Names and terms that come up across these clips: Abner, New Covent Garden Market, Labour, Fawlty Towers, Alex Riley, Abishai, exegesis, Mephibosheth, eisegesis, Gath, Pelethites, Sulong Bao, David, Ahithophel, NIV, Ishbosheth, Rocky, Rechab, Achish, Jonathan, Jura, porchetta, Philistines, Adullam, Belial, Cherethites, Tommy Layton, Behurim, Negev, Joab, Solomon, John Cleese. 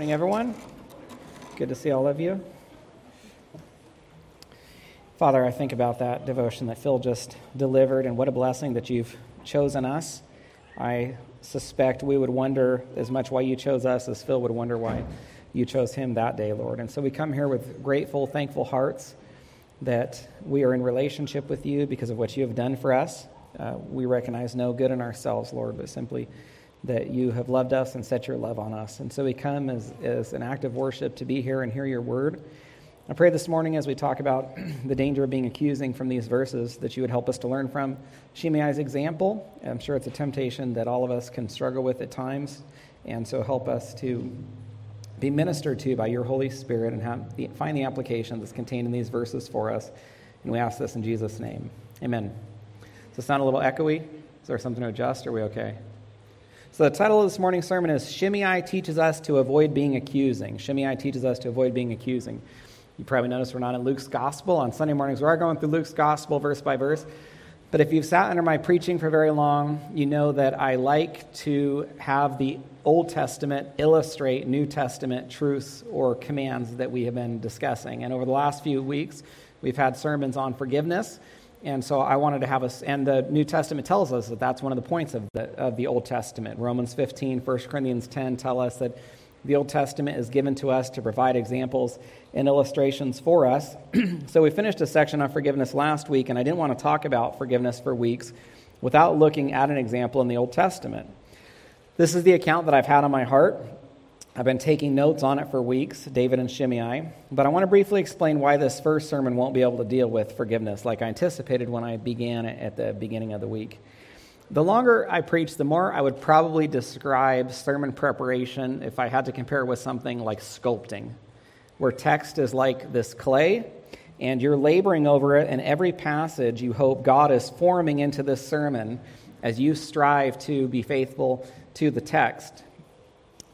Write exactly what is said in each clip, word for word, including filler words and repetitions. Good morning, everyone. Good to see all of you. Father, I think about that devotion that Phil just delivered, and what a blessing that you've chosen us. I suspect we would wonder as much why you chose us as Phil would wonder why you chose him that day, Lord. And so we come here with grateful, thankful hearts that we are in relationship with you because of what you have done for us. Uh, we recognize no good in ourselves, Lord, but simply that you have loved us and set your love on us. And so we come as, as an act of worship to be here and hear your word. I pray this morning as we talk about the danger of being accusing from these verses that you would help us to learn from Shimei's example. I'm sure it's a temptation that all of us can struggle with at times. And so help us to be ministered to by your Holy Spirit and have the, find the application that's contained in these verses for us. And we ask this in Jesus' name. Amen. Does it sound a little echoey? Is there something to adjust? Are we okay? So the title of this morning's sermon is Shimei Teaches Us to Avoid Being Accusing. Shimei teaches us to avoid being accusing. You probably noticed we're not in Luke's Gospel. On Sunday mornings, we're going through Luke's Gospel verse by verse. But if you've sat under my preaching for very long, you know that I like to have the Old Testament illustrate New Testament truths or commands that we have been discussing. And over the last few weeks, we've had sermons on forgiveness. And so I wanted to have us, and the New Testament tells us that that's one of the points of the of the Old Testament. Romans fifteen, First Corinthians ten tell us that the Old Testament is given to us to provide examples and illustrations for us. So we finished a section on forgiveness last week, and I didn't want to talk about forgiveness for weeks without looking at an example in the Old Testament. This is the account that I've had on my heart. I've been taking notes on it for weeks, David and Shimei, but I want to briefly explain why this first sermon won't be able to deal with forgiveness like I anticipated when I began it at the beginning of the week. The longer I preach, the more I would probably describe sermon preparation if I had to compare it with something like sculpting, where text is like this clay, and you're laboring over it, and every passage you hope God is forming into this sermon as you strive to be faithful to the text.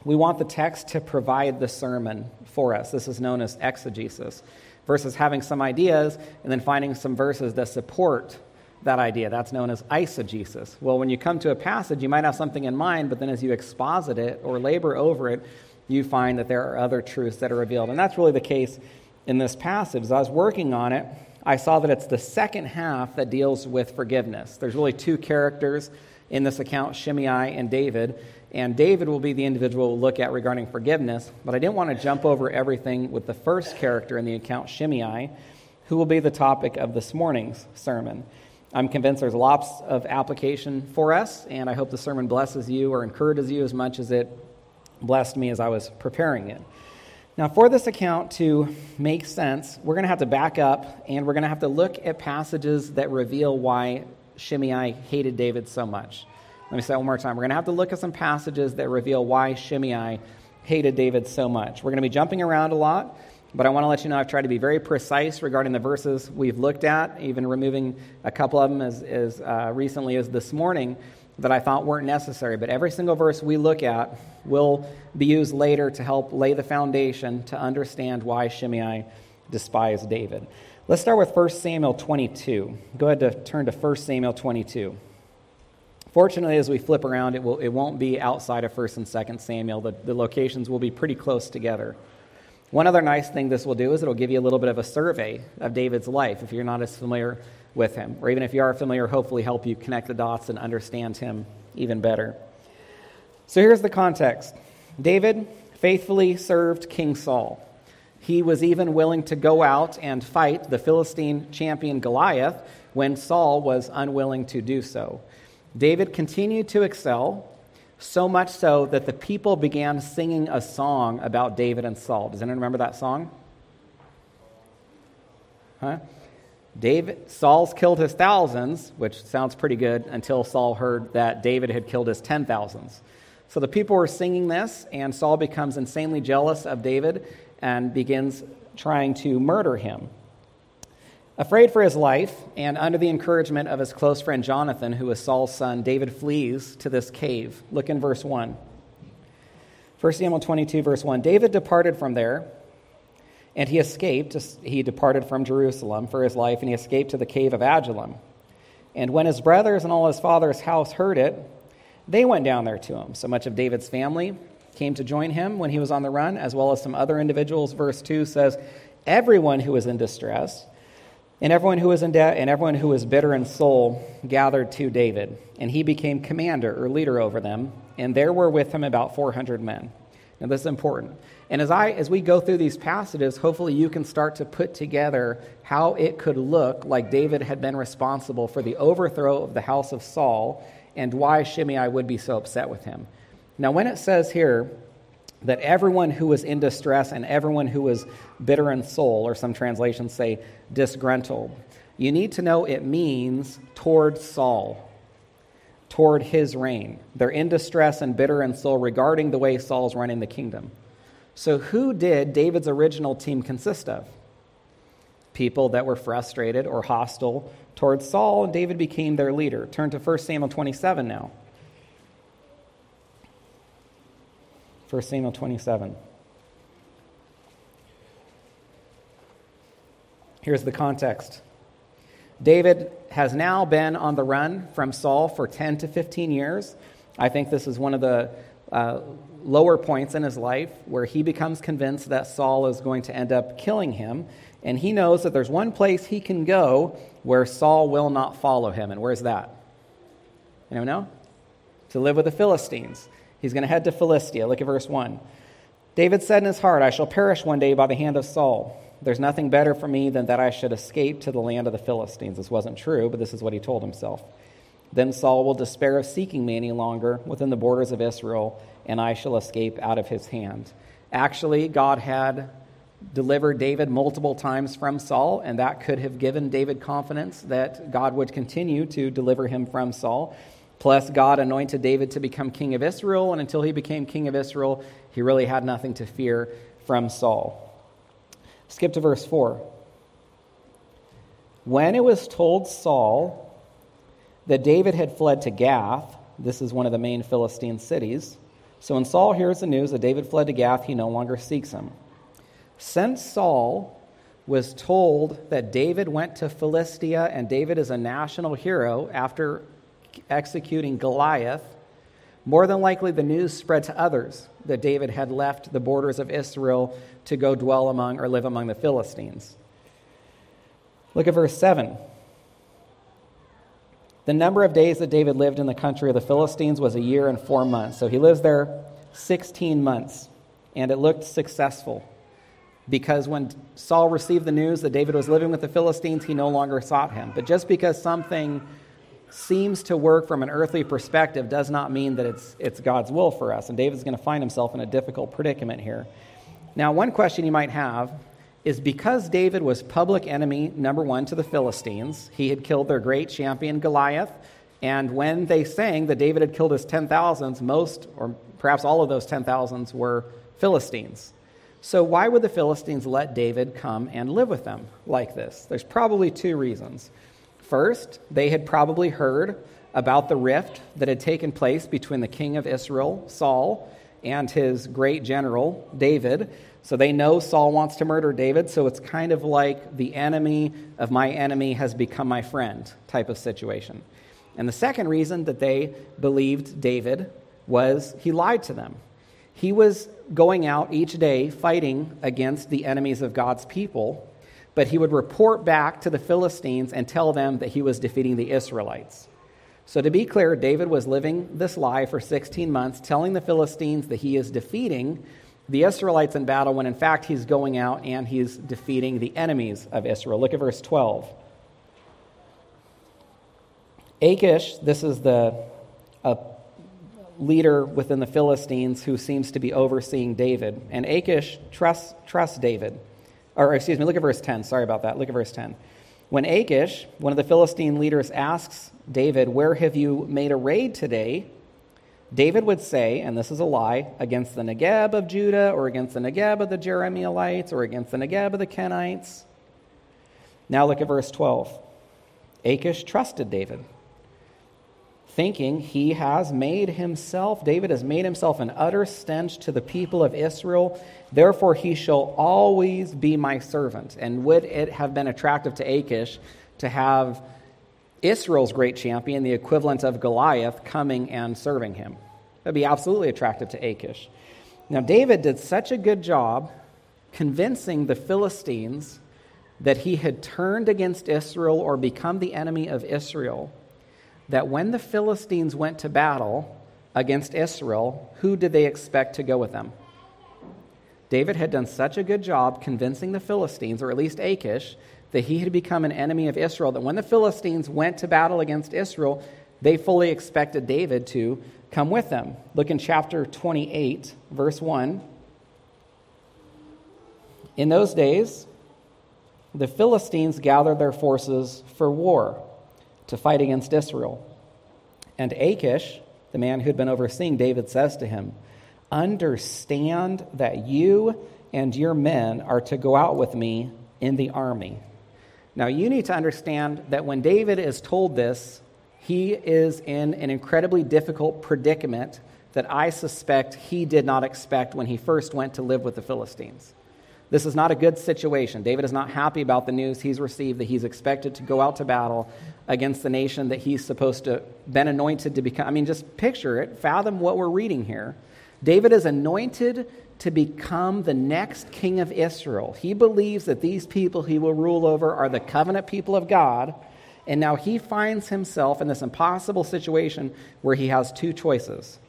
We want the text to provide the sermon for us. This is known as exegesis, versus having some ideas and then finding some verses that support that idea. That's known as eisegesis. Well, when you come to a passage, you might have something in mind, but then as you exposit it or labor over it, you find that there are other truths that are revealed. And that's really the case in this passage. As I was working on it, I saw that it's the second half that deals with forgiveness. There's really two characters in this account, Shimei and David. And David will be the individual we'll look at regarding forgiveness, but I didn't want to jump over everything with the first character in the account, Shimei, who will be the topic of this morning's sermon. I'm convinced there's lots of application for us, and I hope the sermon blesses you or encourages you as much as it blessed me as I was preparing it. Now, for this account to make sense, we're going to have to back up, and we're going to have to look at passages that reveal why Shimei hated David so much. Let me say that one more time. We're going to have to look at some passages that reveal why Shimei hated David so much. We're going to be jumping around a lot, but I want to let you know I've tried to be very precise regarding the verses we've looked at, even removing a couple of them as, as uh, recently as this morning that I thought weren't necessary. But every single verse we look at will be used later to help lay the foundation to understand why Shimei despised David. Let's start with First Samuel twenty-two. Go ahead to turn to First Samuel twenty-two. Fortunately, as we flip around, it will it won't be outside of First and Second Samuel. The, the locations will be pretty close together. One other nice thing this will do is it'll give you a little bit of a survey of David's life if you're not as familiar with him, or even if you are familiar, hopefully help you connect the dots and understand him even better. So here's the context. David faithfully served King Saul. He was even willing to go out and fight the Philistine champion Goliath when Saul was unwilling to do so. David continued to excel, so much so that the people began singing a song about David and Saul. Does anyone remember that song? Huh? David, Saul's killed his thousands, which sounds pretty good until Saul heard that David had killed his ten thousands. So the people were singing this, and Saul becomes insanely jealous of David and begins trying to murder him. Afraid for his life, and under the encouragement of his close friend Jonathan, who was Saul's son, David flees to this cave. Look in verse one. First Samuel twenty-two, verse one. David departed from there, and he escaped. He departed from Jerusalem for his life, and he escaped to the cave of Adullam. And when his brothers and all his father's house heard it, they went down there to him. So much of David's family came to join him when he was on the run, as well as some other individuals. Verse two says, everyone who was in distress and everyone who was in debt and everyone who was bitter in soul gathered to David, and he became commander or leader over them, and there were with him about four hundred men. Now, this is important. And as I as we go through these passages, hopefully you can start to put together how it could look like David had been responsible for the overthrow of the house of Saul and why Shimei would be so upset with him. Now, when it says here that everyone who was in distress and everyone who was bitter in soul, or some translations say disgruntled, you need to know it means toward Saul, toward his reign. They're in distress and bitter in soul regarding the way Saul's running the kingdom. So who did David's original team consist of? People that were frustrated or hostile toward Saul, and David became their leader. Turn to First Samuel twenty-seven now. First Samuel twenty-seven. Here's the context. David has now been on the run from Saul for ten to fifteen years. I think this is one of the uh, lower points in his life where he becomes convinced that Saul is going to end up killing him. And he knows that there's one place he can go where Saul will not follow him. And where's that? Anyone know? To live with the Philistines. He's going to head to Philistia. Look at verse one. David said in his heart, I shall perish one day by the hand of Saul. There's nothing better for me than that I should escape to the land of the Philistines. This wasn't true, but this is what he told himself. Then Saul will despair of seeking me any longer within the borders of Israel, and I shall escape out of his hand. Actually, God had delivered David multiple times from Saul, and that could have given David confidence that God would continue to deliver him from Saul. Plus, God anointed David to become king of Israel, and until he became king of Israel, he really had nothing to fear from Saul. Skip to verse four. When it was told Saul that David had fled to Gath, this is one of the main Philistine cities, so when Saul hears the news that David fled to Gath, he no longer seeks him. Since Saul was told that David went to Philistia and David is a national hero after executing Goliath, more than likely, the news spread to others that David had left the borders of Israel to go dwell among or live among the Philistines. Look at verse seven. The number of days that David lived in the country of the Philistines was a year and four months. So he lives there sixteen months, and it looked successful because when Saul received the news that David was living with the Philistines, he no longer sought him. But just because something seems to work from an earthly perspective does not mean that it's it's God's will for us. And David's going to find himself in a difficult predicament here. Now, one question you might have is, because David was public enemy number one to the Philistines, he had killed their great champion Goliath, and when they sang that David had killed his ten thousands, most or perhaps all of those ten thousands were Philistines. So why would the Philistines let David come and live with them like this? There's probably two reasons. First, they had probably heard about the rift that had taken place between the king of Israel, Saul, and his great general, David. So they know Saul wants to murder David, so it's kind of like the enemy of my enemy has become my friend type of situation. And the second reason that they believed David was he lied to them. He was going out each day fighting against the enemies of God's people, but he would report back to the Philistines and tell them that he was defeating the Israelites. So to be clear, David was living this lie for sixteen months, telling the Philistines that he is defeating the Israelites in battle, when in fact he's going out and he's defeating the enemies of Israel. Look at verse twelve. Achish, this is the a leader within the Philistines who seems to be overseeing David. And Achish trusts, trusts David. Or excuse me, look at verse ten. Sorry about that. Look at verse ten. When Achish, one of the Philistine leaders, asks David, where have you made a raid today? David would say, and this is a lie, against the Negev of Judah, or against the Negev of the Jeremiahites, or against the Negev of the Kenites. Now look at verse twelve. Achish trusted David, thinking he has made himself, David has made himself an utter stench to the people of Israel, therefore he shall always be my servant. And would it have been attractive to Achish to have Israel's great champion, the equivalent of Goliath, coming and serving him? That would be absolutely attractive to Achish. Now, David did such a good job convincing the Philistines that he had turned against Israel or become the enemy of Israel, that when the Philistines went to battle against Israel, who did they expect to go with them? David had done such a good job convincing the Philistines, or at least Achish, that he had become an enemy of Israel, that when the Philistines went to battle against Israel, they fully expected David to come with them. Look in chapter twenty-eight, verse one. In those days, the Philistines gathered their forces for war to fight against Israel. And Achish, the man who had been overseeing David, says to him, "Understand that you and your men are to go out with me in the army." Now, you need to understand that when David is told this, he is in an incredibly difficult predicament that I suspect he did not expect when he first went to live with the Philistines. This is not a good situation. David is not happy about the news he's received that he's expected to go out to battle against the nation that he's supposed to been anointed to become. I mean, just picture it. Fathom what we're reading here. David is anointed to become the next king of Israel. He believes that these people he will rule over are the covenant people of God, and now he finds himself in this impossible situation where he has two choices.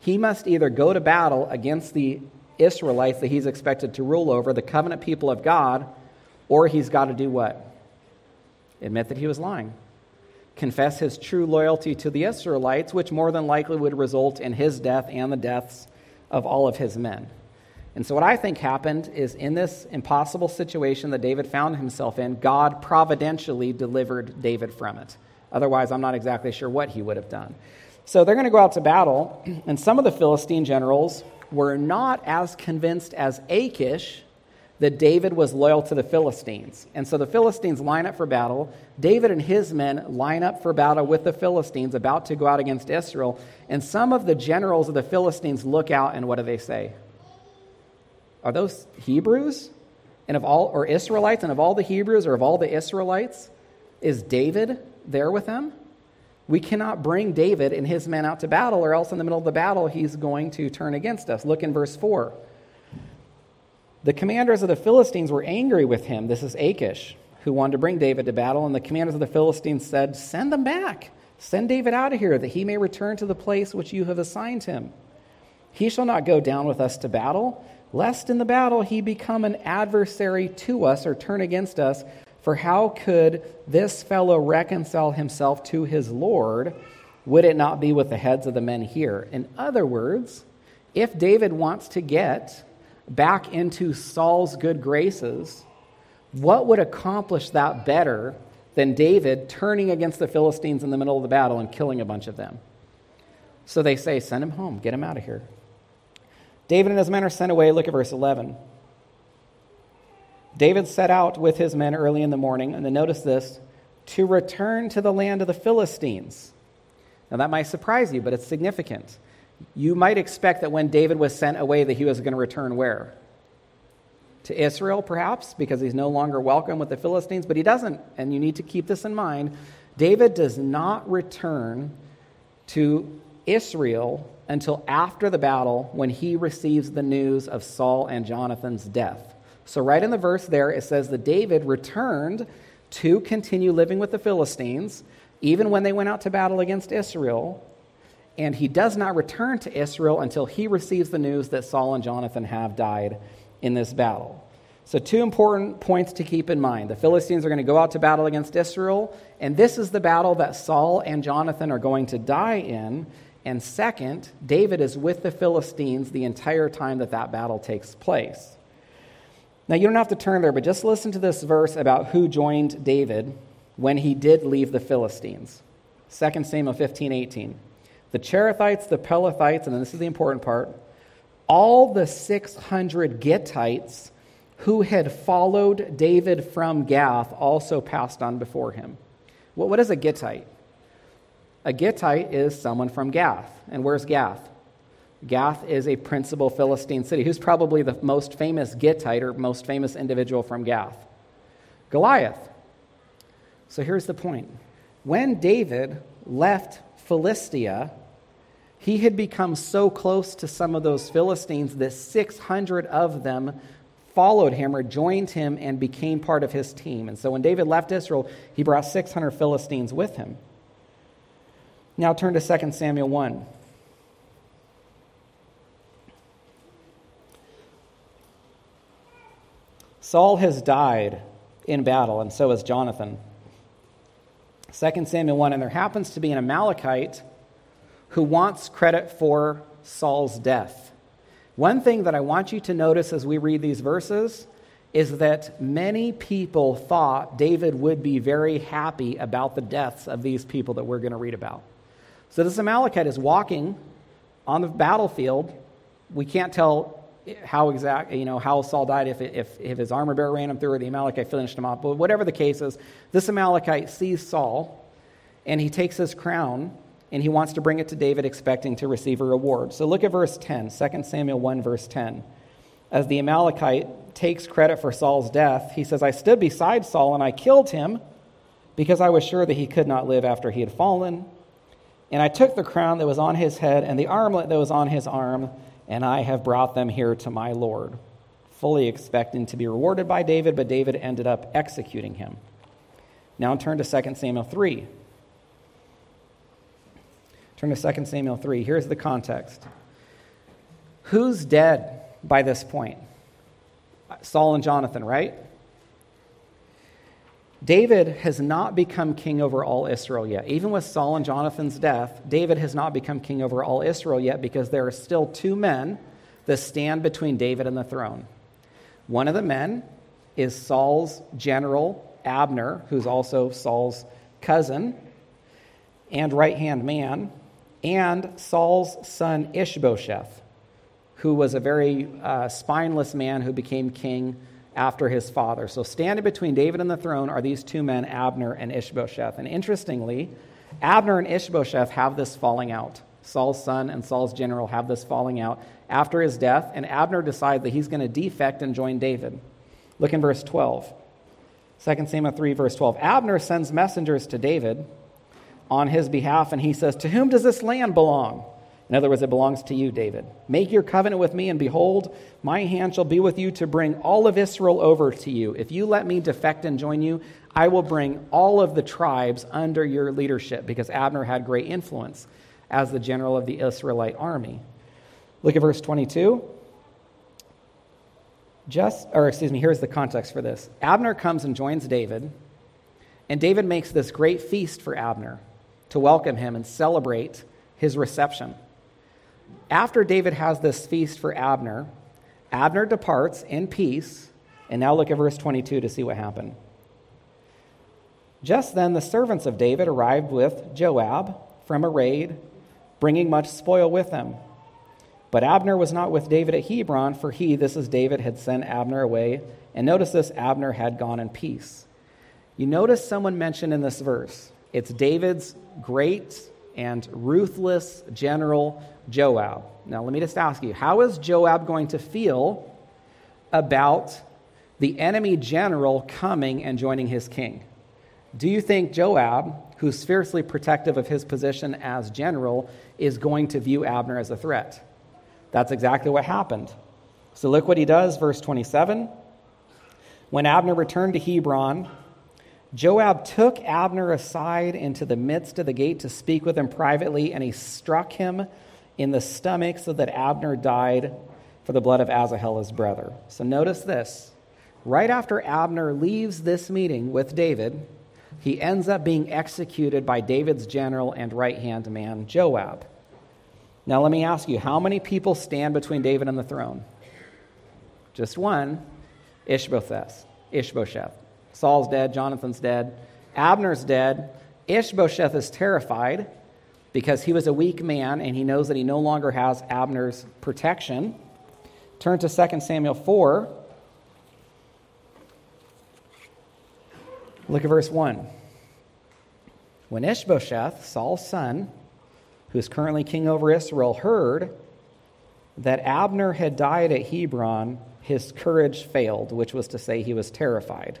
He must either go to battle against the Israelites that he's expected to rule over, the covenant people of God, or he's got to do what? Admit that he was lying. Confess his true loyalty to the Israelites, which more than likely would result in his death and the deaths of all of his men. And so what I think happened is, in this impossible situation that David found himself in, God providentially delivered David from it. Otherwise, I'm not exactly sure what he would have done. So they're going to go out to battle, and some of the Philistine generals were not as convinced as Achish that David was loyal to the Philistines. And so the Philistines line up for battle. David and his men line up for battle with the Philistines about to go out against Israel. And some of the generals of the Philistines look out, and what do they say? Are those Hebrews? And of all, or Israelites? And of all the Hebrews or of all the Israelites, is David there with them? We cannot bring David and his men out to battle, or else in the middle of the battle he's going to turn against us. Look in verse four. The commanders of the Philistines were angry with him. This is Achish, who wanted to bring David to battle. And the commanders of the Philistines said, "Send them back. Send David out of here, that he may return to the place which you have assigned him. He shall not go down with us to battle, lest in the battle he become an adversary to us or turn against us. For how could this fellow reconcile himself to his Lord? Would it not be with the heads of the men here?" In other words, if David wants to get back into Saul's good graces, what would accomplish that better than David turning against the Philistines in the middle of the battle and killing a bunch of them? So they say, "Send him home, get him out of here." David and his men are sent away. Look at verse eleven. David set out with his men early in the morning, and then notice this, to return to the land of the Philistines. Now that might surprise you, but it's significant. You might expect that when David was sent away that he was going to return where? To Israel, perhaps, because he's no longer welcome with the Philistines, but he doesn't, and you need to keep this in mind. David does not return to Israel until after the battle, when he receives the news of Saul and Jonathan's death. So right in the verse there, it says that David returned to continue living with the Philistines, even when they went out to battle against Israel, and he does not return to Israel until he receives the news that Saul and Jonathan have died in this battle. So two important points to keep in mind. The Philistines are going to go out to battle against Israel, and this is the battle that Saul and Jonathan are going to die in. And second, David is with the Philistines the entire time that that battle takes place. Now, you don't have to turn there, but just listen to this verse about who joined David when he did leave the Philistines. Second Samuel fifteen eighteen. The Cherethites, the Pelethites, and then this is the important part, all the six hundred Gittites who had followed David from Gath also passed on before him. Well, what is a Gittite? A Gittite is someone from Gath. And where's Gath? Gath is a principal Philistine city. Who's probably the most famous Gittite or most famous individual from Gath? Goliath. So here's the point. When David left Philistia, He had become so close to some of those Philistines that six hundred of them followed him or joined him and became part of his team. And so when David left Israel, he brought six hundred Philistines with him. Now turn to Second Samuel one. Saul has died in battle, and so has Jonathan. Second Samuel one, and there happens to be an Amalekite who wants credit for Saul's death. One thing that I want you to notice as we read these verses is that many people thought David would be very happy about the deaths of these people that we're going to read about. So this Amalekite is walking on the battlefield. We can't tell how exact, you know, how Saul died, if, it, if, if his armor bearer ran him through or the Amalekite finished him off. But whatever the case is, this Amalekite sees Saul, and he takes his crown, and he wants to bring it to David, expecting to receive a reward. So look at verse ten, Second Samuel one, verse ten. As the Amalekite takes credit for Saul's death, he says, "I stood beside Saul, and I killed him, because I was sure that he could not live after he had fallen. And I took the crown that was on his head, and the armlet that was on his arm, and I have brought them here to my Lord," fully expecting to be rewarded by David, but David ended up executing him. Now turn to Second Samuel three. Turn to Second Samuel three. Here's the context. Who's dead by this point? Saul and Jonathan, right? David has not become king over all Israel yet. Even with Saul and Jonathan's death, David has not become king over all Israel yet, because there are still two men that stand between David and the throne. One of the men is Saul's general, Abner, who's also Saul's cousin and right-hand man, and Saul's son Ishbosheth, who was a very uh, spineless man who became king after his father. So standing between David and the throne are these two men, Abner and Ishbosheth. And interestingly, Abner and Ishbosheth have this falling out. Saul's son and Saul's general have this falling out after his death, and Abner decides that he's going to defect and join David. Look in verse twelve. Second Samuel three, verse twelve. Abner sends messengers to David on his behalf, and he says, "To whom does this land belong?" In other words, it belongs to you, David. "Make your covenant with me, and behold, my hand shall be with you to bring all of Israel over to you. If you let me defect and join you, I will bring all of the tribes under your leadership," because Abner had great influence as the general of the Israelite army. Look at verse twenty-two. Just, or excuse me, here's the context for this. Abner comes and joins David, and David makes this great feast for Abner to welcome him and celebrate his reception. After David has this feast for Abner, Abner departs in peace. And now look at verse twenty-two to see what happened. Just then the servants of David arrived with Joab from a raid, bringing much spoil with them. But Abner was not with David at Hebron, for he, this is David, had sent Abner away. And notice this, Abner had gone in peace. You notice someone mentioned in this verse, it's David's great and ruthless general Joab. Now, let me just ask you, how is Joab going to feel about the enemy general coming and joining his king? Do you think Joab, who's fiercely protective of his position as general, is going to view Abner as a threat? That's exactly what happened. So look what he does, verse twenty-seven. When Abner returned to Hebron, Joab took Abner aside into the midst of the gate to speak with him privately, and he struck him in the stomach so that Abner died for the blood of Asahel, his brother. So notice this. Right after Abner leaves this meeting with David, he ends up being executed by David's general and right-hand man, Joab. Now let me ask you, how many people stand between David and the throne? Just one, Ishbosheth. Ishbosheth. Saul's dead, Jonathan's dead, Abner's dead. Ishbosheth is terrified because he was a weak man and he knows that he no longer has Abner's protection. Turn to Second Samuel four. Look at verse one. When Ishbosheth, Saul's son, who is currently king over Israel, heard that Abner had died at Hebron, his courage failed, which was to say he was terrified.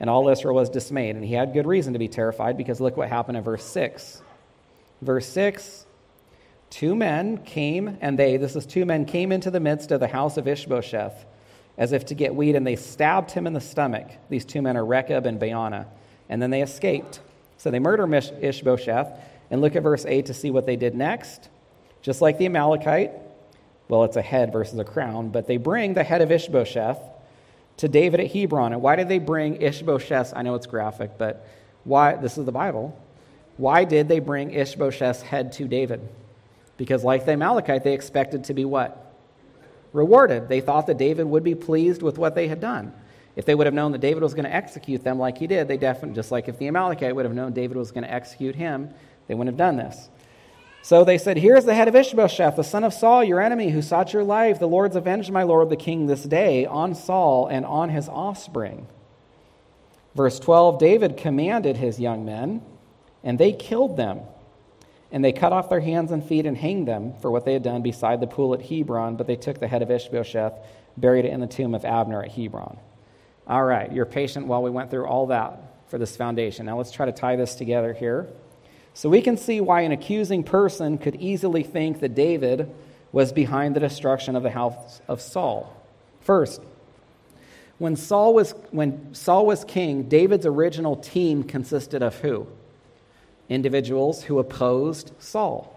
And all Israel was dismayed, and he had good reason to be terrified, because look what happened in verse six. Verse six, two men came, and they, this is two men, came into the midst of the house of Ishbosheth, as if to get wheat, and they stabbed him in the stomach. These two men are Rechab and Baana. And then they escaped. So they murder Ishbosheth. And look at verse eight to see what they did next. Just like the Amalekite, well, it's a head versus a crown, but they bring the head of Ishbosheth to David at Hebron. And why did they bring Ishbosheth? I know it's graphic, but why? This is the Bible. Why did they bring Ishbosheth's head to David? Because like the Amalekite, they expected to be what? Rewarded. They thought that David would be pleased with what they had done. If they would have known that David was going to execute them like he did, they definitely, just like if the Amalekite would have known David was going to execute him, they wouldn't have done this. So they said, here's the head of Ishbosheth, the son of Saul, your enemy, who sought your life. The Lord's avenged my lord the king this day on Saul and on his offspring. Verse twelve, David commanded his young men, and they killed them. And they cut off their hands and feet and hanged them for what they had done beside the pool at Hebron. But they took the head of Ishbosheth, buried it in the tomb of Abner at Hebron. All right, you're patient while we went through all that for this foundation. Now let's try to tie this together here. So we can see why an accusing person could easily think that David was behind the destruction of the house of Saul. First, when Saul was when Saul was king, David's original team consisted of who? Individuals who opposed Saul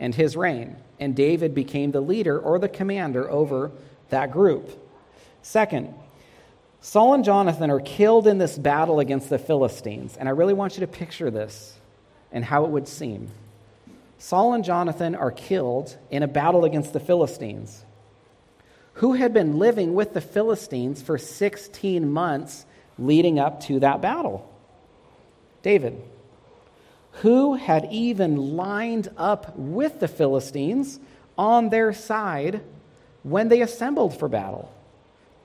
and his reign, and David became the leader or the commander over that group. Second, Saul and Jonathan are killed in this battle against the Philistines. And I really want you to picture this and how it would seem. Saul and Jonathan are killed in a battle against the Philistines, who had been living with the Philistines for sixteen months leading up to that battle. David, who had even lined up with the Philistines on their side when they assembled for battle.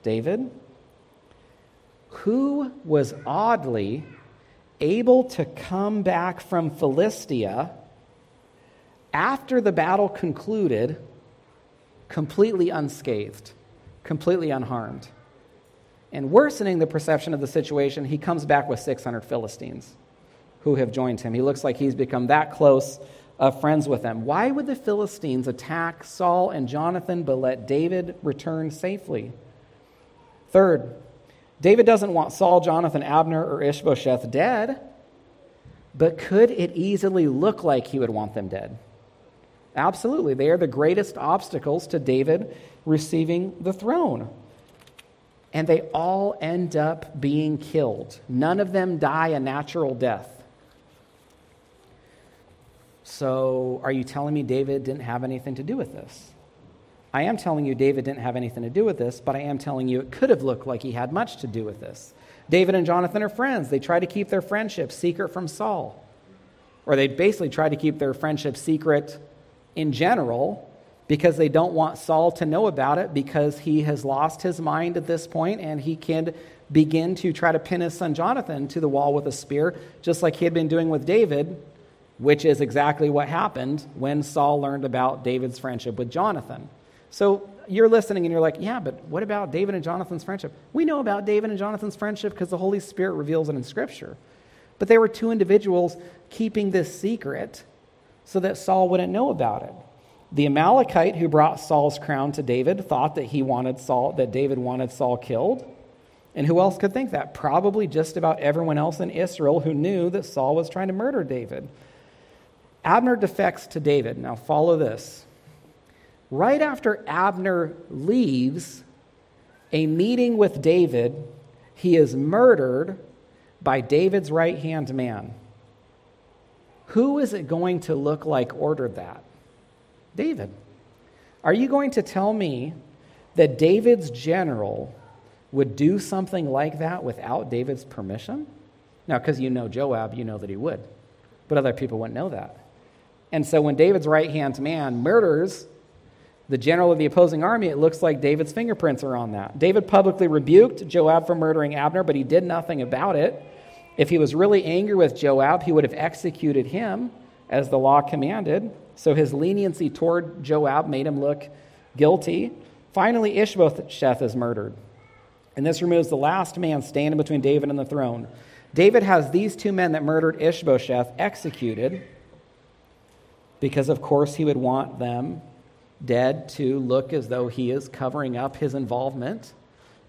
David, who was oddly able to come back from Philistia after the battle concluded, completely unscathed, completely unharmed. And worsening the perception of the situation, he comes back with six hundred Philistines who have joined him. He looks like he's become that close of friends with them. Why would the Philistines attack Saul and Jonathan but let David return safely? Third, David doesn't want Saul, Jonathan, Abner, or Ishbosheth dead, but could it easily look like he would want them dead? Absolutely. They are the greatest obstacles to David receiving the throne. And they all end up being killed. None of them die a natural death. So are you telling me David didn't have anything to do with this? I am telling you David didn't have anything to do with this, but I am telling you it could have looked like he had much to do with this. David and Jonathan are friends. They try to keep their friendship secret from Saul. Or they basically try to keep their friendship secret in general because they don't want Saul to know about it because he has lost his mind at this point and he can begin to try to pin his son Jonathan to the wall with a spear just like he had been doing with David, which is exactly what happened when Saul learned about David's friendship with Jonathan. So you're listening and you're like, yeah, but what about David and Jonathan's friendship? We know about David and Jonathan's friendship because the Holy Spirit reveals it in Scripture. But they were two individuals keeping this secret so that Saul wouldn't know about it. The Amalekite who brought Saul's crown to David thought that he wanted Saul, that David wanted Saul killed. And who else could think that? Probably just about everyone else in Israel who knew that Saul was trying to murder David. Abner defects to David. Now follow this. Right after Abner leaves a meeting with David, he is murdered by David's right-hand man. Who is it going to look like ordered that? David. Are you going to tell me that David's general would do something like that without David's permission? Now, because you know Joab, you know that he would. But other people wouldn't know that. And so when David's right-hand man murders the general of the opposing army, it looks like David's fingerprints are on that. David publicly rebuked Joab for murdering Abner, but he did nothing about it. If he was really angry with Joab, he would have executed him as the law commanded. So his leniency toward Joab made him look guilty. Finally, Ishbosheth is murdered. And this removes the last man standing between David and the throne. David has these two men that murdered Ishbosheth executed. because of course he would want them dead to look as though he is covering up his involvement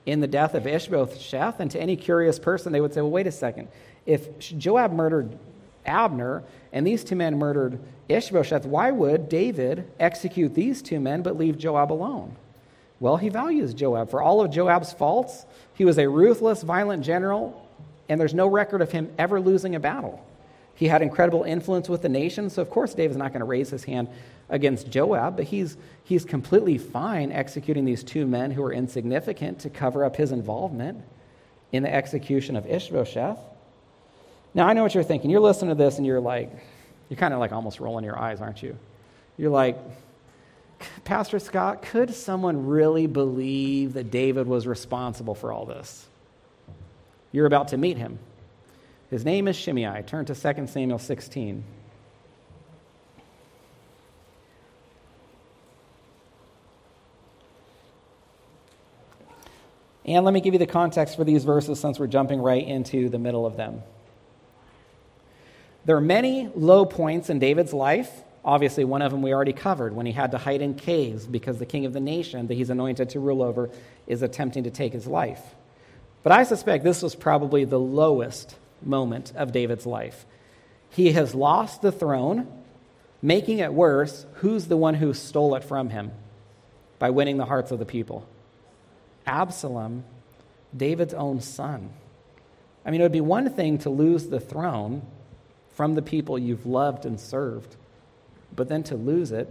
in the death of Ishbosheth. And to any curious person, they would say, well, wait a second. If Joab murdered Abner and these two men murdered Ishbosheth, why would David execute these two men but leave Joab alone? Well, he values Joab. For all of Joab's faults, he was a ruthless, violent general, and there's no record of him ever losing a battle. He had incredible influence with the nation, so of course David's not going to raise his hand against Joab, but he's he's completely fine executing these two men who are insignificant to cover up his involvement in the execution of Ishbosheth. Now, I know what you're thinking. You're listening to this, and you're like, you're kind of like almost rolling your eyes, aren't you? You're like, Pastor Scott, could someone really believe that David was responsible for all this? You're about to meet him. His name is Shimei. Turn to Second Samuel sixteen. And let me give you the context for these verses since we're jumping right into the middle of them. There are many low points in David's life. Obviously, one of them we already covered, when he had to hide in caves because the king of the nation that he's anointed to rule over is attempting to take his life. But I suspect this was probably the lowest moment of David's life. He has lost the throne, making it worse. Who's the one who stole it from him by winning the hearts of the people? Absalom, David's own son. I mean, it would be one thing to lose the throne from the people you've loved and served, but then to lose it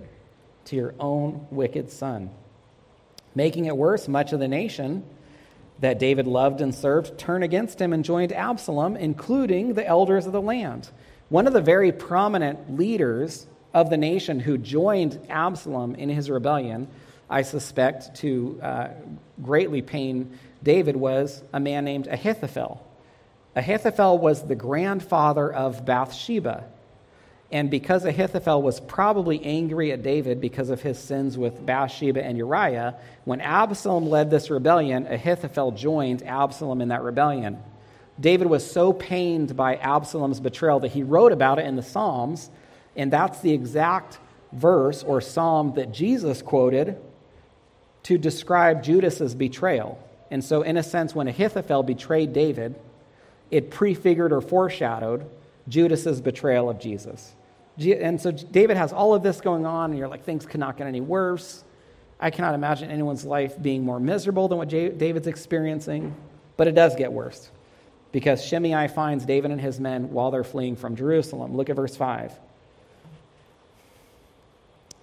to your own wicked son. Making it worse, much of the nation that David loved and served turned against him and joined Absalom, including the elders of the land. One of the very prominent leaders of the nation who joined Absalom in his rebellion, I suspect to uh, greatly pain David, was a man named Ahithophel. Ahithophel was the grandfather of Bathsheba. And because Ahithophel was probably angry at David because of his sins with Bathsheba and Uriah, when Absalom led this rebellion, Ahithophel joined Absalom in that rebellion. David was so pained by Absalom's betrayal that he wrote about it in the Psalms, and that's the exact verse or psalm that Jesus quoted to describe Judas's betrayal. And so, in a sense, when Ahithophel betrayed David, it prefigured or foreshadowed Judas's betrayal of Jesus. And so David has all of this going on, and you're like, things cannot get any worse. I cannot imagine anyone's life being more miserable than what David's experiencing. But it does get worse, because Shimei finds David and his men while they're fleeing from Jerusalem. Look at verse five.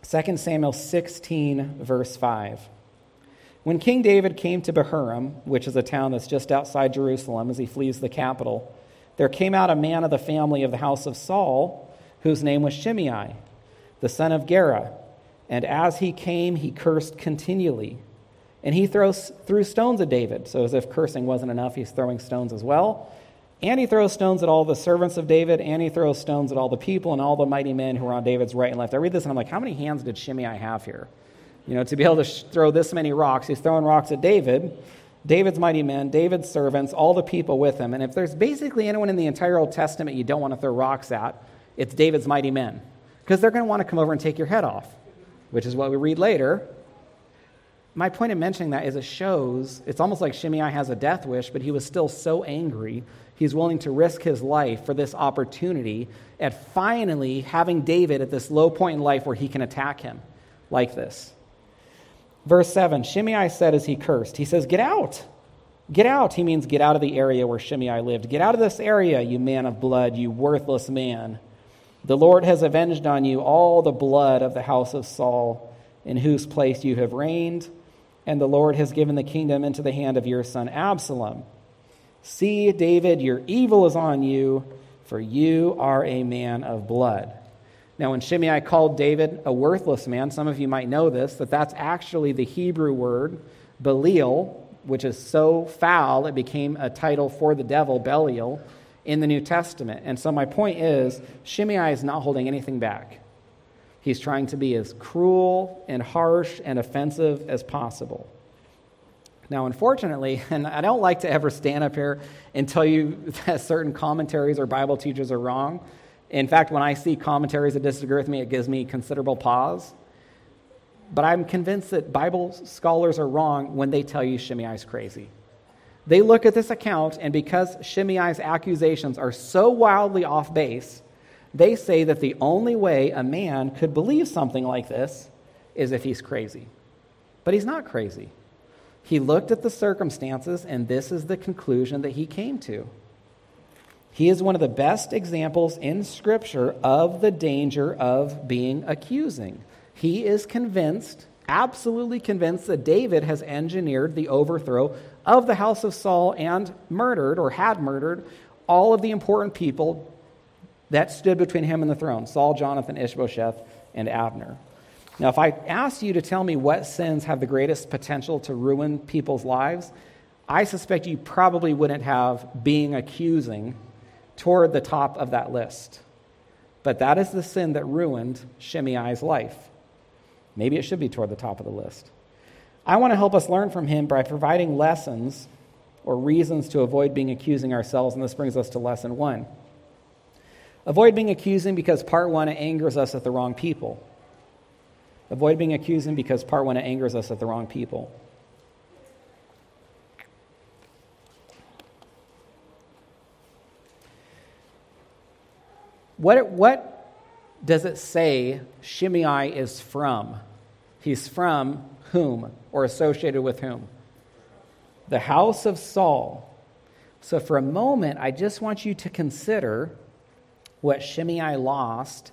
Second Samuel sixteen, verse five. When King David came to Behurim, which is a town that's just outside Jerusalem, as he flees the capital, there came out a man of the family of the house of Saul, whose name was Shimei, the son of Gera. And as he came, he cursed continually. And he throws, threw stones at David. So as if cursing wasn't enough, he's throwing stones as well. And he throws stones at all the servants of David, and he throws stones at all the people and all the mighty men who are on David's right and left. I read this and I'm like, how many hands did Shimei have here? You know, to be able to sh- throw this many rocks. He's throwing rocks at David, David's mighty men, David's servants, all the people with him. And if there's basically anyone in the entire Old Testament you don't want to throw rocks at, it's David's mighty men, because they're going to want to come over and take your head off, which is what we read later. My point in mentioning that is it shows, it's almost like Shimei has a death wish, but he was still so angry, he's willing to risk his life for this opportunity at finally having David at this low point in life where he can attack him like this. Verse seven, Shimei said as he cursed, he says, get out, get out. He means get out of the area where Shimei lived. Get out of this area, you man of blood, you worthless man. The Lord has avenged on you all the blood of the house of Saul, in whose place you have reigned, and the Lord has given the kingdom into the hand of your son Absalom. See, David, your evil is on you, for you are a man of blood. Now, when Shimei called David a worthless man, some of you might know this, that that's actually the Hebrew word Belial, which is so foul it became a title for the devil, Belial, in the New Testament. And so my point is, Shimei is not holding anything back. He's trying to be as cruel and harsh and offensive as possible. Now, unfortunately, and I don't like to ever stand up here and tell you that certain commentaries or Bible teachers are wrong, In fact, when I see commentaries that disagree with me, it gives me considerable pause. But I'm convinced that Bible scholars are wrong when they tell you Shimei's crazy. They look at this account, and because Shimei's accusations are so wildly off base, they say that the only way a man could believe something like this is if he's crazy. But he's not crazy. He looked at the circumstances, and this is the conclusion that he came to. He is one of the best examples in Scripture of the danger of being accusing. He is convinced, absolutely convinced, that David has engineered the overthrow of the house of Saul and murdered, or had murdered, all of the important people that stood between him and the throne: Saul, Jonathan, Ishbosheth, and Abner. Now, if I asked you to tell me what sins have the greatest potential to ruin people's lives, I suspect you probably wouldn't have being accusing toward the top of that list. But that is the sin that ruined Shimei's life. Maybe it should be toward the top of the list. I want to help us learn from him by providing lessons or reasons to avoid being accusing ourselves, and this brings us to lesson one. Avoid being accusing because, part one, it angers us at the wrong people. Avoid being accusing because, part one, it angers us at the wrong people. What, what does it say Shimei is from? He's from whom, or associated with whom? The house of Saul. So for a moment, I just want you to consider what Shimei lost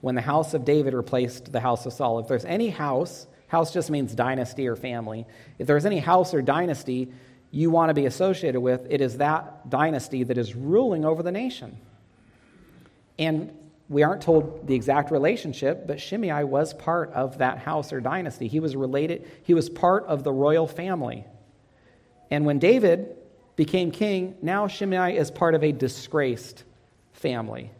when the house of David replaced the house of Saul. If there's any house, house just means dynasty or family. If there's any house or dynasty you want to be associated with, it is that dynasty that is ruling over the nation. And we aren't told the exact relationship, but Shimei was part of that house or dynasty. He was related, he was part of the royal family. And when David became king, now Shimei is part of a disgraced family.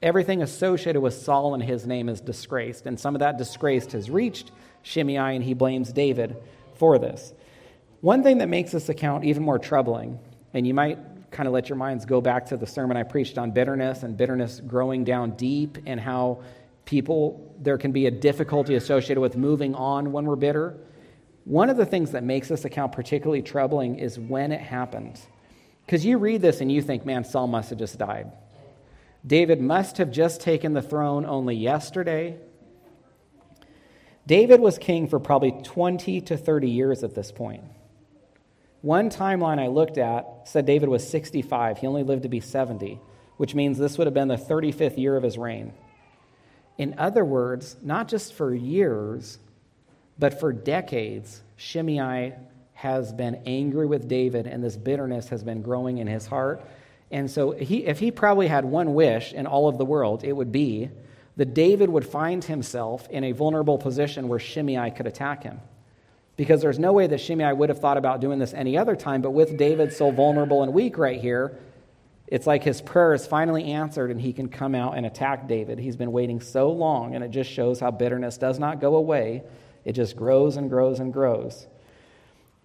Everything associated with Saul and his name is disgraced, and some of that disgrace has reached Shimei, and he blames David for this. One thing that makes this account even more troubling, and you might kind of let your minds go back to the sermon I preached on bitterness and bitterness growing down deep, and how people, there can be a difficulty associated with moving on when we're bitter. One of the things that makes this account particularly troubling is when it happens. Because you read this and you think, man, Saul must have just died. David must have just taken the throne only yesterday. David was king for probably twenty to thirty years at this point. One timeline I looked at said David was sixty-five. He only lived to be seventy, which means this would have been the thirty-fifth year of his reign. In other words, not just for years, but for decades, Shimei has been angry with David, and this bitterness has been growing in his heart. And so he, if he probably had one wish in all of the world, it would be that David would find himself in a vulnerable position where Shimei could attack him. Because there's no way that Shimei would have thought about doing this any other time, but with David so vulnerable and weak right here, it's like his prayer is finally answered and he can come out and attack David. He's been waiting so long, and it just shows how bitterness does not go away. It just grows and grows and grows.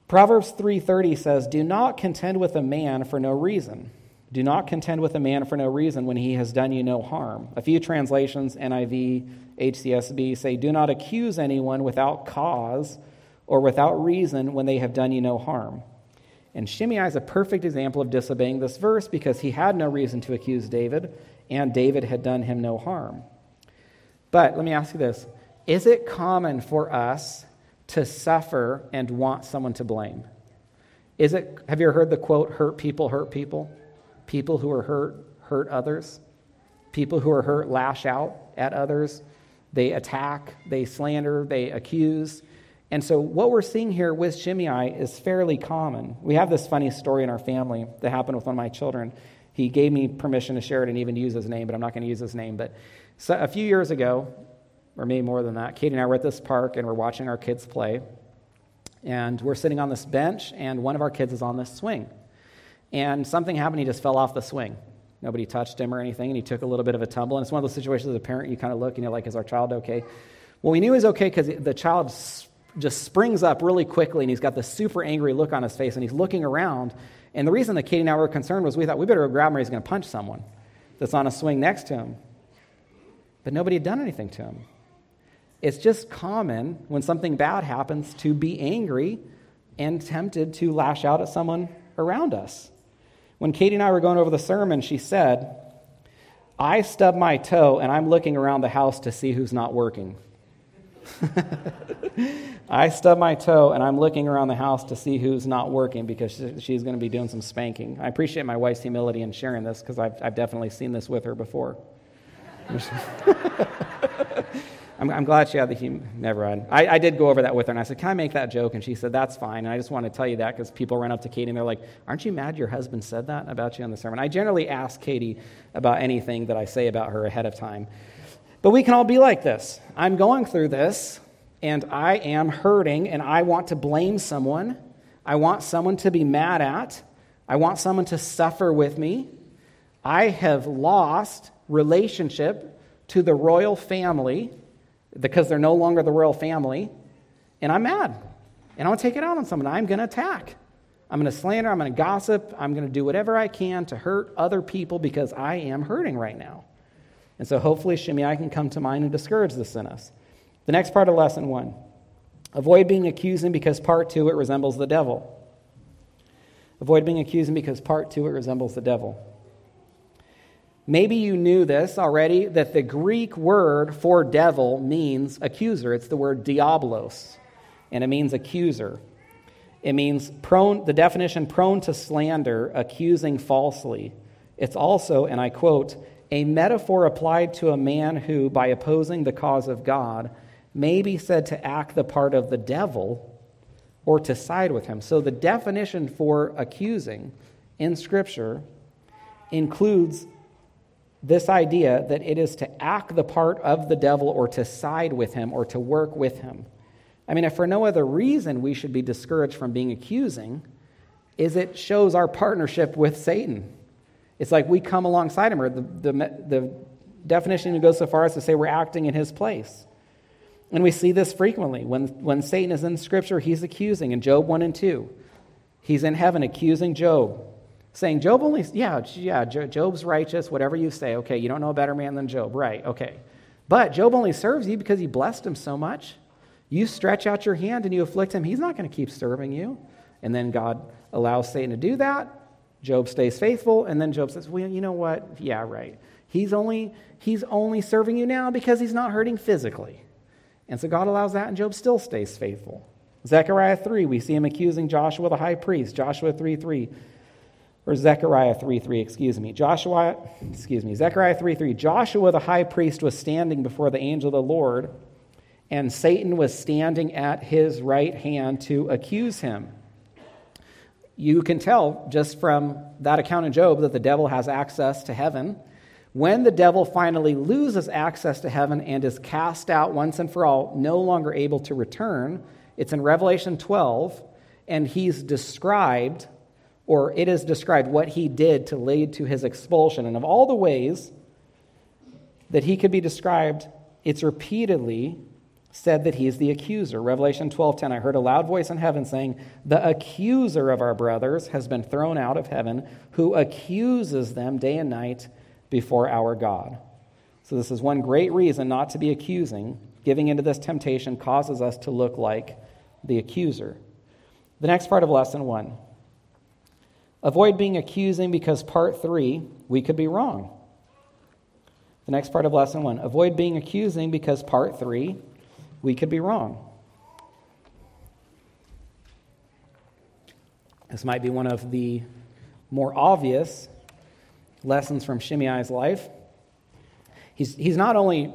Proverbs three thirty says, "Do not contend with a man for no reason." Do not contend with a man for no reason when he has done you no harm. A few translations, N I V, H C S B, say, "Do not accuse anyone without cause or without reason when they have done you no harm." And Shimei is a perfect example of disobeying this verse because he had no reason to accuse David, and David had done him no harm. But let me ask you this. Is it common for us to suffer and want someone to blame? Is it? Have you ever heard the quote, "Hurt people, hurt people"? People who are hurt, hurt others. People who are hurt lash out at others. They attack, they slander, they accuse. And so what we're seeing here with Shimei is fairly common. We have this funny story in our family that happened with one of my children. He gave me permission to share it and even use his name, but I'm not going to use his name. But so a few years ago, or maybe more than that, Katie and I were at this park and we're watching our kids play. And we're sitting on this bench, and one of our kids is on this swing. And something happened, he just fell off the swing. Nobody touched him or anything, and he took a little bit of a tumble. And it's one of those situations as a parent, you kind of look and you're like, is our child okay? Well, we knew he was okay because the child just springs up really quickly, and he's got this super angry look on his face, and he's looking around. And the reason that Katie and I were concerned was we thought we better go grab him or he's going to punch someone. that's on a swing next to him. But nobody had done anything to him. It's just common when something bad happens to be angry and tempted to lash out at someone around us. When Katie and I were going over the sermon, she said, I stub my toe and I'm looking around the house to see who's not working. I stub my toe and I'm looking around the house to see who's not working because she's going to be doing some spanking. I appreciate my wife's humility in sharing this because I've, I've definitely seen this with her before. I'm, I'm glad she had the humor. Never mind. I, I did go over that with her, and I said, can I make that joke? And she said, that's fine. And I just want to tell you that because people ran up to Katie, and they're like, aren't you mad your husband said that about you in the sermon? I generally ask Katie about anything that I say about her ahead of time. But we can all be like this. I'm going through this, and I am hurting, and I want to blame someone. I want someone to be mad at. I want someone to suffer with me. I have lost relationship to the royal family because they're no longer the royal family, and I'm mad, and I want to take it out on someone. I'm going to attack. I'm going to slander. I'm going to gossip. I'm going to do whatever I can to hurt other people because I am hurting right now. And so hopefully Shimei can come to mind and discourage this in us. The next part of lesson one, avoid being accusing because part two, it resembles the devil. Avoid being accusing because part two, it resembles the devil. Maybe you knew this already, that the Greek word for devil means accuser. It's the word diabolos, and it means accuser. It means prone, the definition prone to slander, accusing falsely. It's also, and I quote, a metaphor applied to a man who, by opposing the cause of God, may be said to act the part of the devil or to side with him. So the definition for accusing in Scripture includes this idea that it is to act the part of the devil or to side with him or to work with him. I mean, if for no other reason we should be discouraged from being accusing, is it shows our partnership with Satan. It's like we come alongside him, or the, the, the definition goes so far as to say we're acting in his place. And we see this frequently. When, when Satan is in Scripture, he's accusing. In Job one and two, he's in heaven accusing Job. Saying, Job only, yeah, yeah, Job's righteous, whatever you say. Okay, you don't know a better man than Job. Right, okay. But Job only serves you because he blessed him so much. You stretch out your hand and you afflict him. He's not going to keep serving you. And then God allows Satan to do that. Job stays faithful. And then Job says, well, you know what? Yeah, right. He's only, he's only serving you now because he's not hurting physically. And so God allows that, and Job still stays faithful. Zechariah three, we see him accusing Joshua the high priest. Joshua three three. Or Zechariah three three, excuse me. Joshua, excuse me, Zechariah three three. Joshua the high priest was standing before the angel of the Lord, and Satan was standing at his right hand to accuse him. You can tell just from that account in Job that the devil has access to heaven. When the devil finally loses access to heaven and is cast out once and for all, no longer able to return, it's in Revelation twelve, and he's described, or it is described what he did to lead to his expulsion. And of all the ways that he could be described, it's repeatedly said that he is the accuser. Revelation twelve ten, I heard a loud voice in heaven saying, the accuser of our brothers has been thrown out of heaven, who accuses them day and night before our God. So this is one great reason not to be accusing. Giving into this temptation causes us to look like the accuser. The next part of lesson one. Avoid being accusing because part three, we could be wrong. The next part of lesson one, avoid being accusing because part three, we could be wrong. This might be one of the more obvious lessons from Shimei's life. He's, he's not only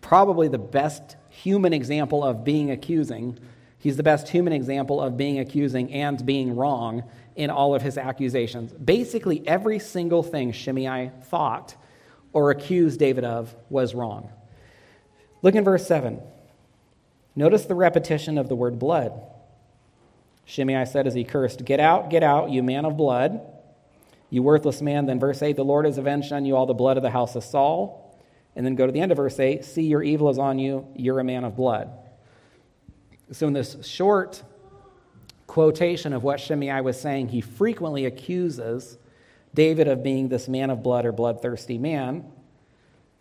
probably the best human example of being accusing, he's the best human example of being accusing and being wrong in all of his accusations. Basically, every single thing Shimei thought or accused David of was wrong. Look in verse seven. Notice the repetition of the word blood. Shimei said as he cursed, get out, get out, you man of blood, you worthless man. Then verse eight, the Lord has avenged on you all the blood of the house of Saul. And then go to the end of verse eight, see your evil is on you, you're a man of blood. So in this short quotation of what Shimei was saying, he frequently accuses David of being this man of blood or bloodthirsty man,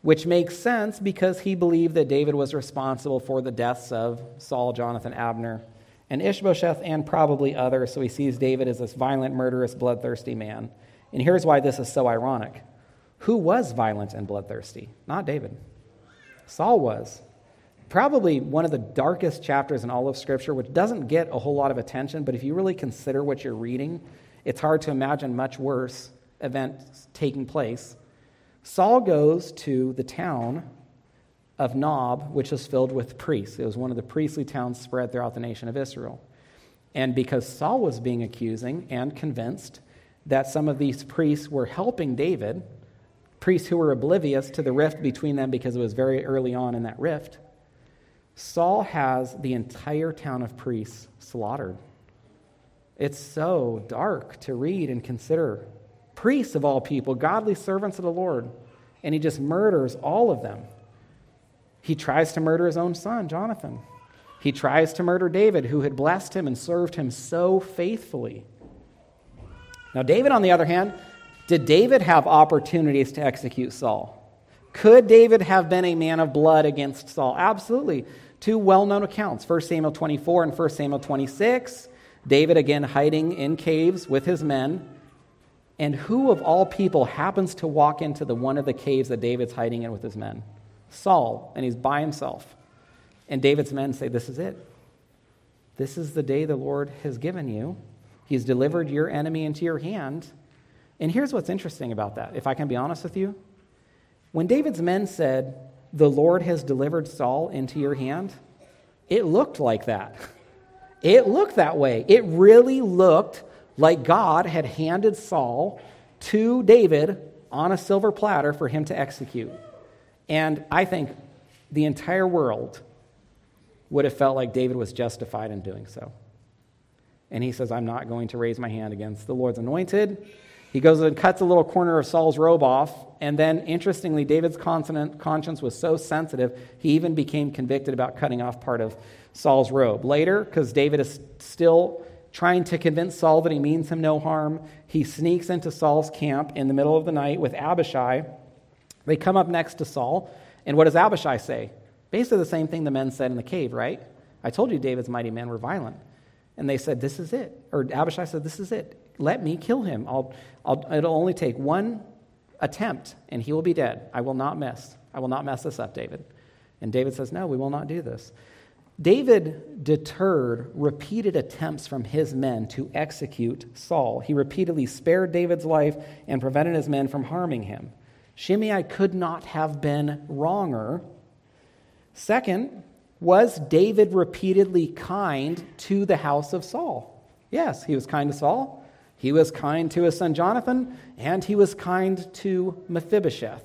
which makes sense because he believed that David was responsible for the deaths of Saul, Jonathan, Abner, and Ishbosheth, and probably others, so he sees David as this violent, murderous, bloodthirsty man. And here's why this is so ironic. Who was violent and bloodthirsty? Not David. Saul was. Probably one of the darkest chapters in all of Scripture, which doesn't get a whole lot of attention, but if you really consider what you're reading, it's hard to imagine much worse events taking place. Saul goes to the town of Nob, which is filled with priests. It was one of the priestly towns spread throughout the nation of Israel. And because Saul was being accusing and convinced that some of these priests were helping David, priests who were oblivious to the rift between them because it was very early on in that rift, Saul has the entire town of priests slaughtered. It's so dark to read and consider. Priests of all people, godly servants of the Lord, and he just murders all of them. He tries to murder his own son, Jonathan. He tries to murder David, who had blessed him and served him so faithfully. Now, David, on the other hand, did David have opportunities to execute Saul? Could David have been a man of blood against Saul? Absolutely. Two well-known accounts, First Samuel twenty-four and First Samuel twenty-six. David, again, hiding in caves with his men. And who of all people happens to walk into the one of the caves that David's hiding in with his men? Saul, and he's by himself. And David's men say, this is it. This is the day the Lord has given you. He's delivered your enemy into your hand. And here's what's interesting about that, if I can be honest with you. When David's men said, the Lord has delivered Saul into your hand, it looked like that. It looked that way. It really looked like God had handed Saul to David on a silver platter for him to execute. And I think the entire world would have felt like David was justified in doing so. And he says, I'm not going to raise my hand against the Lord's anointed. He goes and cuts a little corner of Saul's robe off. And then, interestingly, David's conscience was so sensitive, he even became convicted about cutting off part of Saul's robe. Later, because David is still trying to convince Saul that he means him no harm, he sneaks into Saul's camp in the middle of the night with Abishai. They come up next to Saul, and what does Abishai say? Basically the same thing the men said in the cave, right? I told you David's mighty men were violent. And they said, this is it. Or Abishai said, this is it. Let me kill him. I'll, I'll, it'll only take one attempt, and he will be dead. I will not mess. I will not mess this up, David. And David says, no, we will not do this. David deterred repeated attempts from his men to execute Saul. He repeatedly spared David's life and prevented his men from harming him. Shimei could not have been wronger. Second, was David repeatedly kind to the house of Saul? Yes, he was kind to Saul. He was kind to his son Jonathan, and he was kind to Mephibosheth,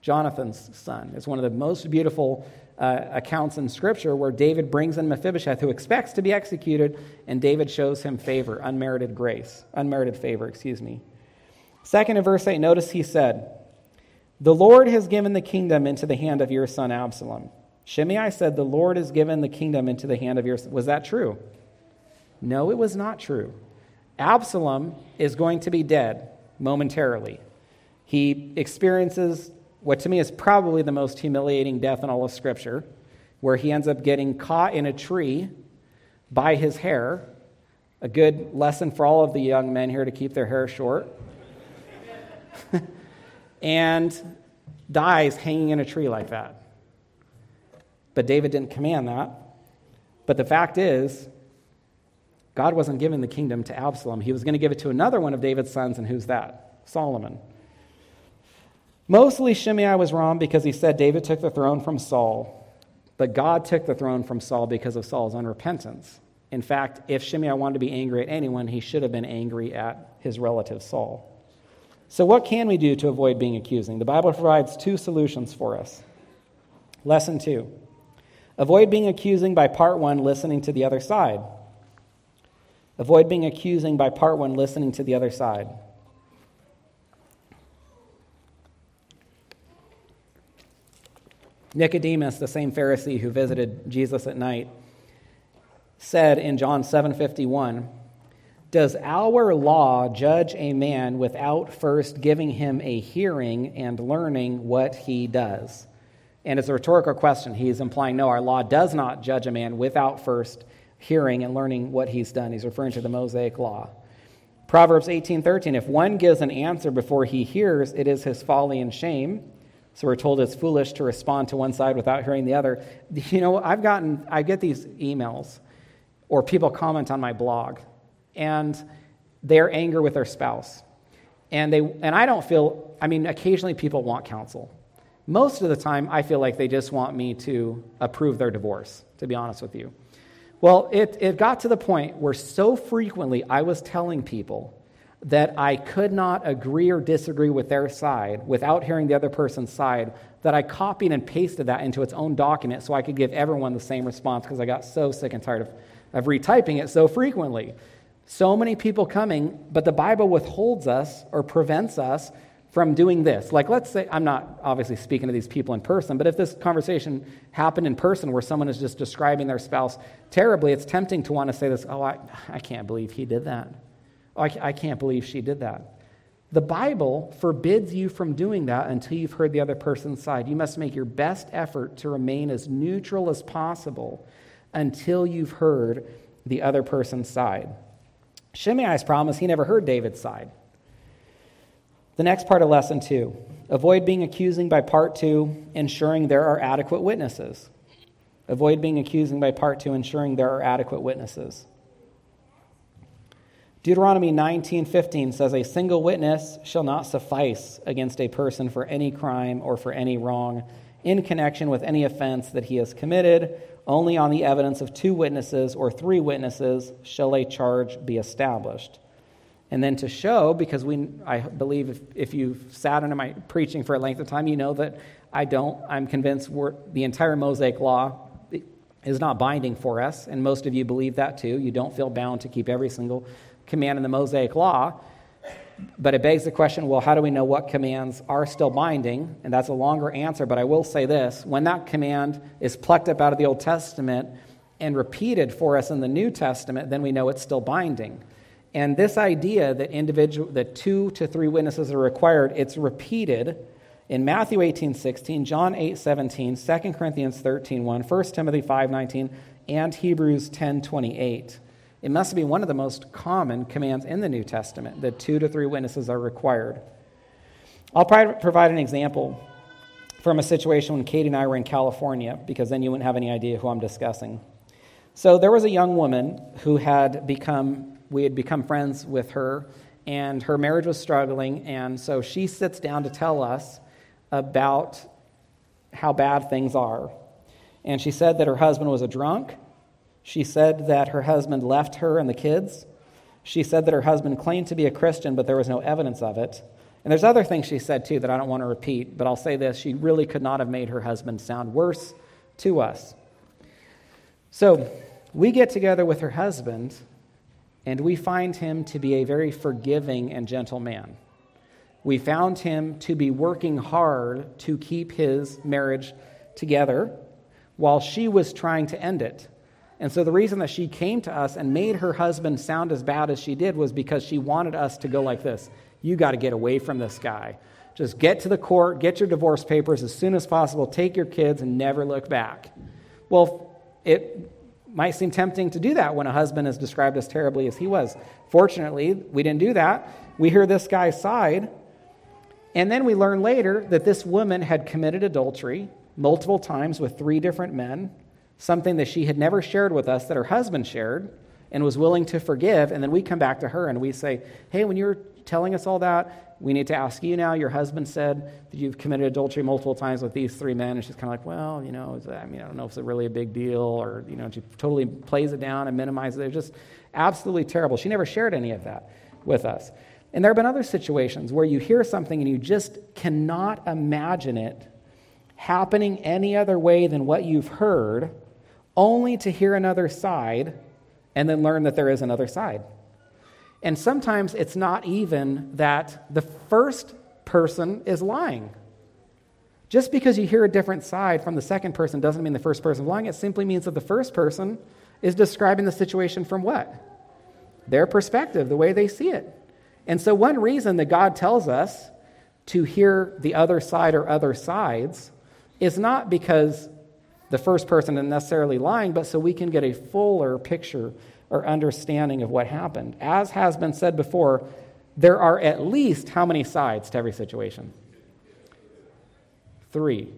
Jonathan's son. It's one of the most beautiful uh, accounts in Scripture where David brings in Mephibosheth, who expects to be executed, and David shows him favor, unmerited grace, unmerited favor, excuse me. Second, in verse eight, notice he said, the Lord has given the kingdom into the hand of your son Absalom. Shimei said, the Lord has given the kingdom into the hand of your son. Was that true? No, it was not true. Absalom is going to be dead momentarily. He experiences what to me is probably the most humiliating death in all of Scripture, where he ends up getting caught in a tree by his hair. A good lesson for all of the young men here to keep their hair short. And dies hanging in a tree like that. But David didn't command that. But the fact is, God wasn't giving the kingdom to Absalom. He was going to give it to another one of David's sons, and who's that? Solomon. Mostly Shimei was wrong because he said David took the throne from Saul, but God took the throne from Saul because of Saul's unrepentance. In fact, if Shimei wanted to be angry at anyone, he should have been angry at his relative Saul. So what can we do to avoid being accusing? The Bible provides two solutions for us. Lesson two. Avoid being accusing by part one, listening to the other side. Avoid being accusing by part one, listening to the other side. Nicodemus, the same Pharisee who visited Jesus at night, said in John seven fifty-one, Does our law judge a man without first giving him a hearing and learning what he does? And it's a rhetorical question. He's implying, no, our law does not judge a man without first hearing and learning what he's done. He's referring to the Mosaic law. Proverbs eighteen thirteen, if one gives an answer before he hears, it is his folly and shame. So we're told it's foolish to respond to one side without hearing the other. You know, I've gotten, I get these emails or people comment on my blog and their anger with their spouse. And they, and I don't feel, I mean, occasionally people want counsel. Most of the time, I feel like they just want me to approve their divorce, to be honest with you. Well, it, it got to the point where so frequently I was telling people that I could not agree or disagree with their side without hearing the other person's side, that I copied and pasted that into its own document so I could give everyone the same response because I got so sick and tired of, of retyping it so frequently. So many people coming, but the Bible withholds us or prevents us from doing this. Like, let's say, I'm not obviously speaking to these people in person, but if this conversation happened in person where someone is just describing their spouse terribly, it's tempting to want to say this, oh, I, I can't believe he did that. Oh, I, I can't believe she did that. The Bible forbids you from doing that until you've heard the other person's side. You must make your best effort to remain as neutral as possible until you've heard the other person's side. Shimei's problem is he never heard David's side. The next part of lesson two, avoid being accusing by part two, ensuring there are adequate witnesses. Avoid being accusing by part two, ensuring there are adequate witnesses. Deuteronomy nineteen fifteen says, a single witness shall not suffice against a person for any crime or for any wrong in connection with any offense that he has committed. Only on the evidence of two witnesses or three witnesses shall a charge be established. And then to show, because we, I believe if, if you've sat under my preaching for a length of time, you know that I don't, I'm convinced we're, the entire Mosaic law is not binding for us, and most of you believe that too. You don't feel bound to keep every single command in the Mosaic law, but it begs the question, well, how do we know what commands are still binding? And that's a longer answer, but I will say this. When that command is plucked up out of the Old Testament and repeated for us in the New Testament, then we know it's still binding. And this idea that individual, that two to three witnesses are required, it's repeated in Matthew eighteen sixteen, John eight seventeen, Second Corinthians thirteen one, First Timothy five nineteen, and Hebrews ten twenty eight. It must be one of the most common commands in the New Testament that two to three witnesses are required. I'll provide an example from a situation when Katie and I were in California, because then you wouldn't have any idea who I'm discussing. So there was a young woman who had become. We had become friends with her, and her marriage was struggling, and so she sits down to tell us about how bad things are. And she said that her husband was a drunk. She said that her husband left her and the kids. She said that her husband claimed to be a Christian, but there was no evidence of it. And there's other things she said, too, that I don't want to repeat, but I'll say this. She really could not have made her husband sound worse to us. So we get together with her husband, and we find him to be a very forgiving and gentle man. We found him to be working hard to keep his marriage together while she was trying to end it. And so the reason that she came to us and made her husband sound as bad as she did was because she wanted us to go like this. You got to get away from this guy. Just get to the court, get your divorce papers as soon as possible, take your kids, and never look back. Well, it might seem tempting to do that when a husband is described as terribly as he was. Fortunately, we didn't do that. We hear this guy's side, and then we learn later that this woman had committed adultery multiple times with three different men, something that she had never shared with us that her husband shared and was willing to forgive. And then we come back to her and we say, hey, when you were telling us all that, we need to ask you now. Your husband said that you've committed adultery multiple times with these three men. And she's kind of like, well, you know, I mean, I don't know if it's really a big deal, or, you know, she totally plays it down and minimizes it. It was just absolutely terrible. She never shared any of that with us. And there have been other situations where you hear something and you just cannot imagine it happening any other way than what you've heard, only to hear another side and then learn that there is another side. And sometimes it's not even that the first person is lying. Just because you hear a different side from the second person doesn't mean the first person is lying. It simply means that the first person is describing the situation from what? their perspective, the way they see it. And so one reason that God tells us to hear the other side or other sides is not because the first person is necessarily lying, but so we can get a fuller picture or understanding of what happened. As has been said before, there are at least how many sides to every situation? Three.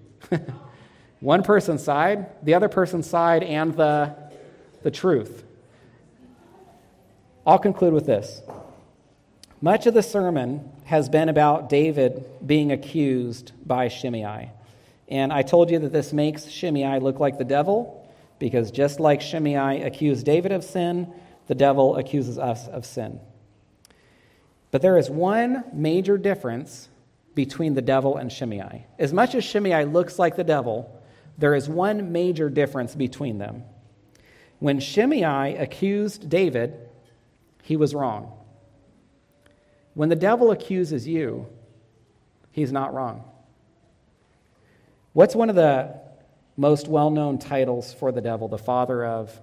One person's side, the other person's side, and the, the truth. I'll conclude with this. Much of the sermon has been about David being accused by Shimei. And I told you that this makes Shimei look like the devil, because just like Shimei accused David of sin, the devil accuses us of sin. But there is one major difference between the devil and Shimei. As much as Shimei looks like the devil, there is one major difference between them. When Shimei accused David, he was wrong. When the devil accuses you, he's not wrong. What's one of the most well-known titles for the devil, the father of?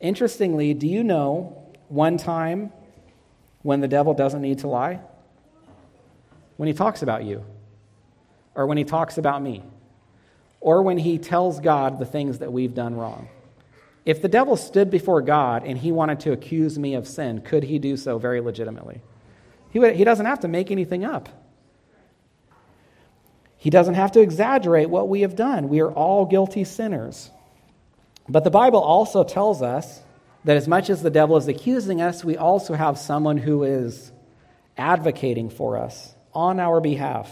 Interestingly, do you know one time when the devil doesn't need to lie? When he talks about you, or when he talks about me, or when he tells God the things that we've done wrong. If the devil stood before God and he wanted to accuse me of sin, could he do so very legitimately? He would, he doesn't have to make anything up. He doesn't have to exaggerate what we have done. We are all guilty sinners. But the Bible also tells us that as much as the devil is accusing us, we also have someone who is advocating for us on our behalf.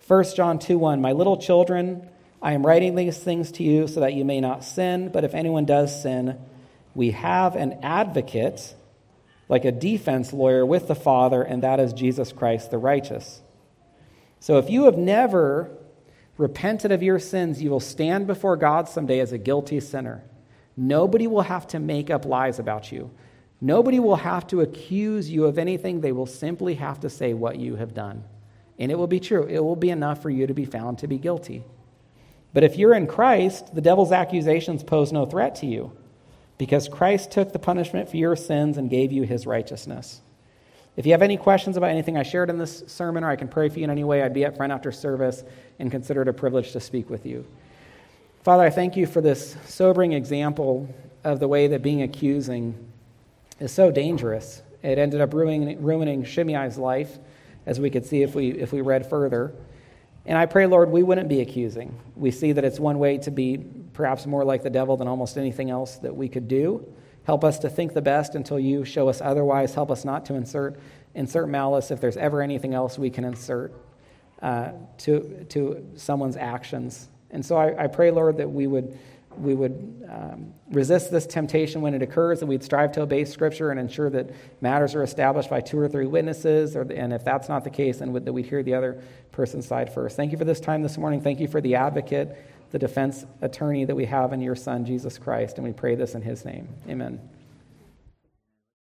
First John two one, "My little children, I am writing these things to you so that you may not sin, but if anyone does sin, we have an advocate, like a defense lawyer, with the Father, and that is Jesus Christ the righteous." So if you have never repented of your sins, you will stand before God someday as a guilty sinner. Nobody will have to make up lies about you. Nobody will have to accuse you of anything. They will simply have to say what you have done. And it will be true. It will be enough for you to be found to be guilty. But if you're in Christ, the devil's accusations pose no threat to you, because Christ took the punishment for your sins and gave you his righteousness. If you have any questions about anything I shared in this sermon, or I can pray for you in any way, I'd be up front after service and consider it a privilege to speak with you. Father, I thank you for this sobering example of the way that being accusing is so dangerous. It ended up ruining, ruining Shimei's life, as we could see if we if we read further. And I pray, Lord, we wouldn't be accusing. We see that it's one way to be perhaps more like the devil than almost anything else that we could do. Help us to think the best until you show us otherwise. Help us not to insert insert malice if there's ever anything else we can insert uh, to to someone's actions. And so I, I pray, Lord, that we would we would um, resist this temptation when it occurs, that we'd strive to obey Scripture and ensure that matters are established by two or three witnesses, or, and if that's not the case, then would, that we'd hear the other person's side first. Thank you for this time this morning. Thank you for the advocate, the defense attorney that we have in your Son, Jesus Christ, and we pray this in his name. Amen.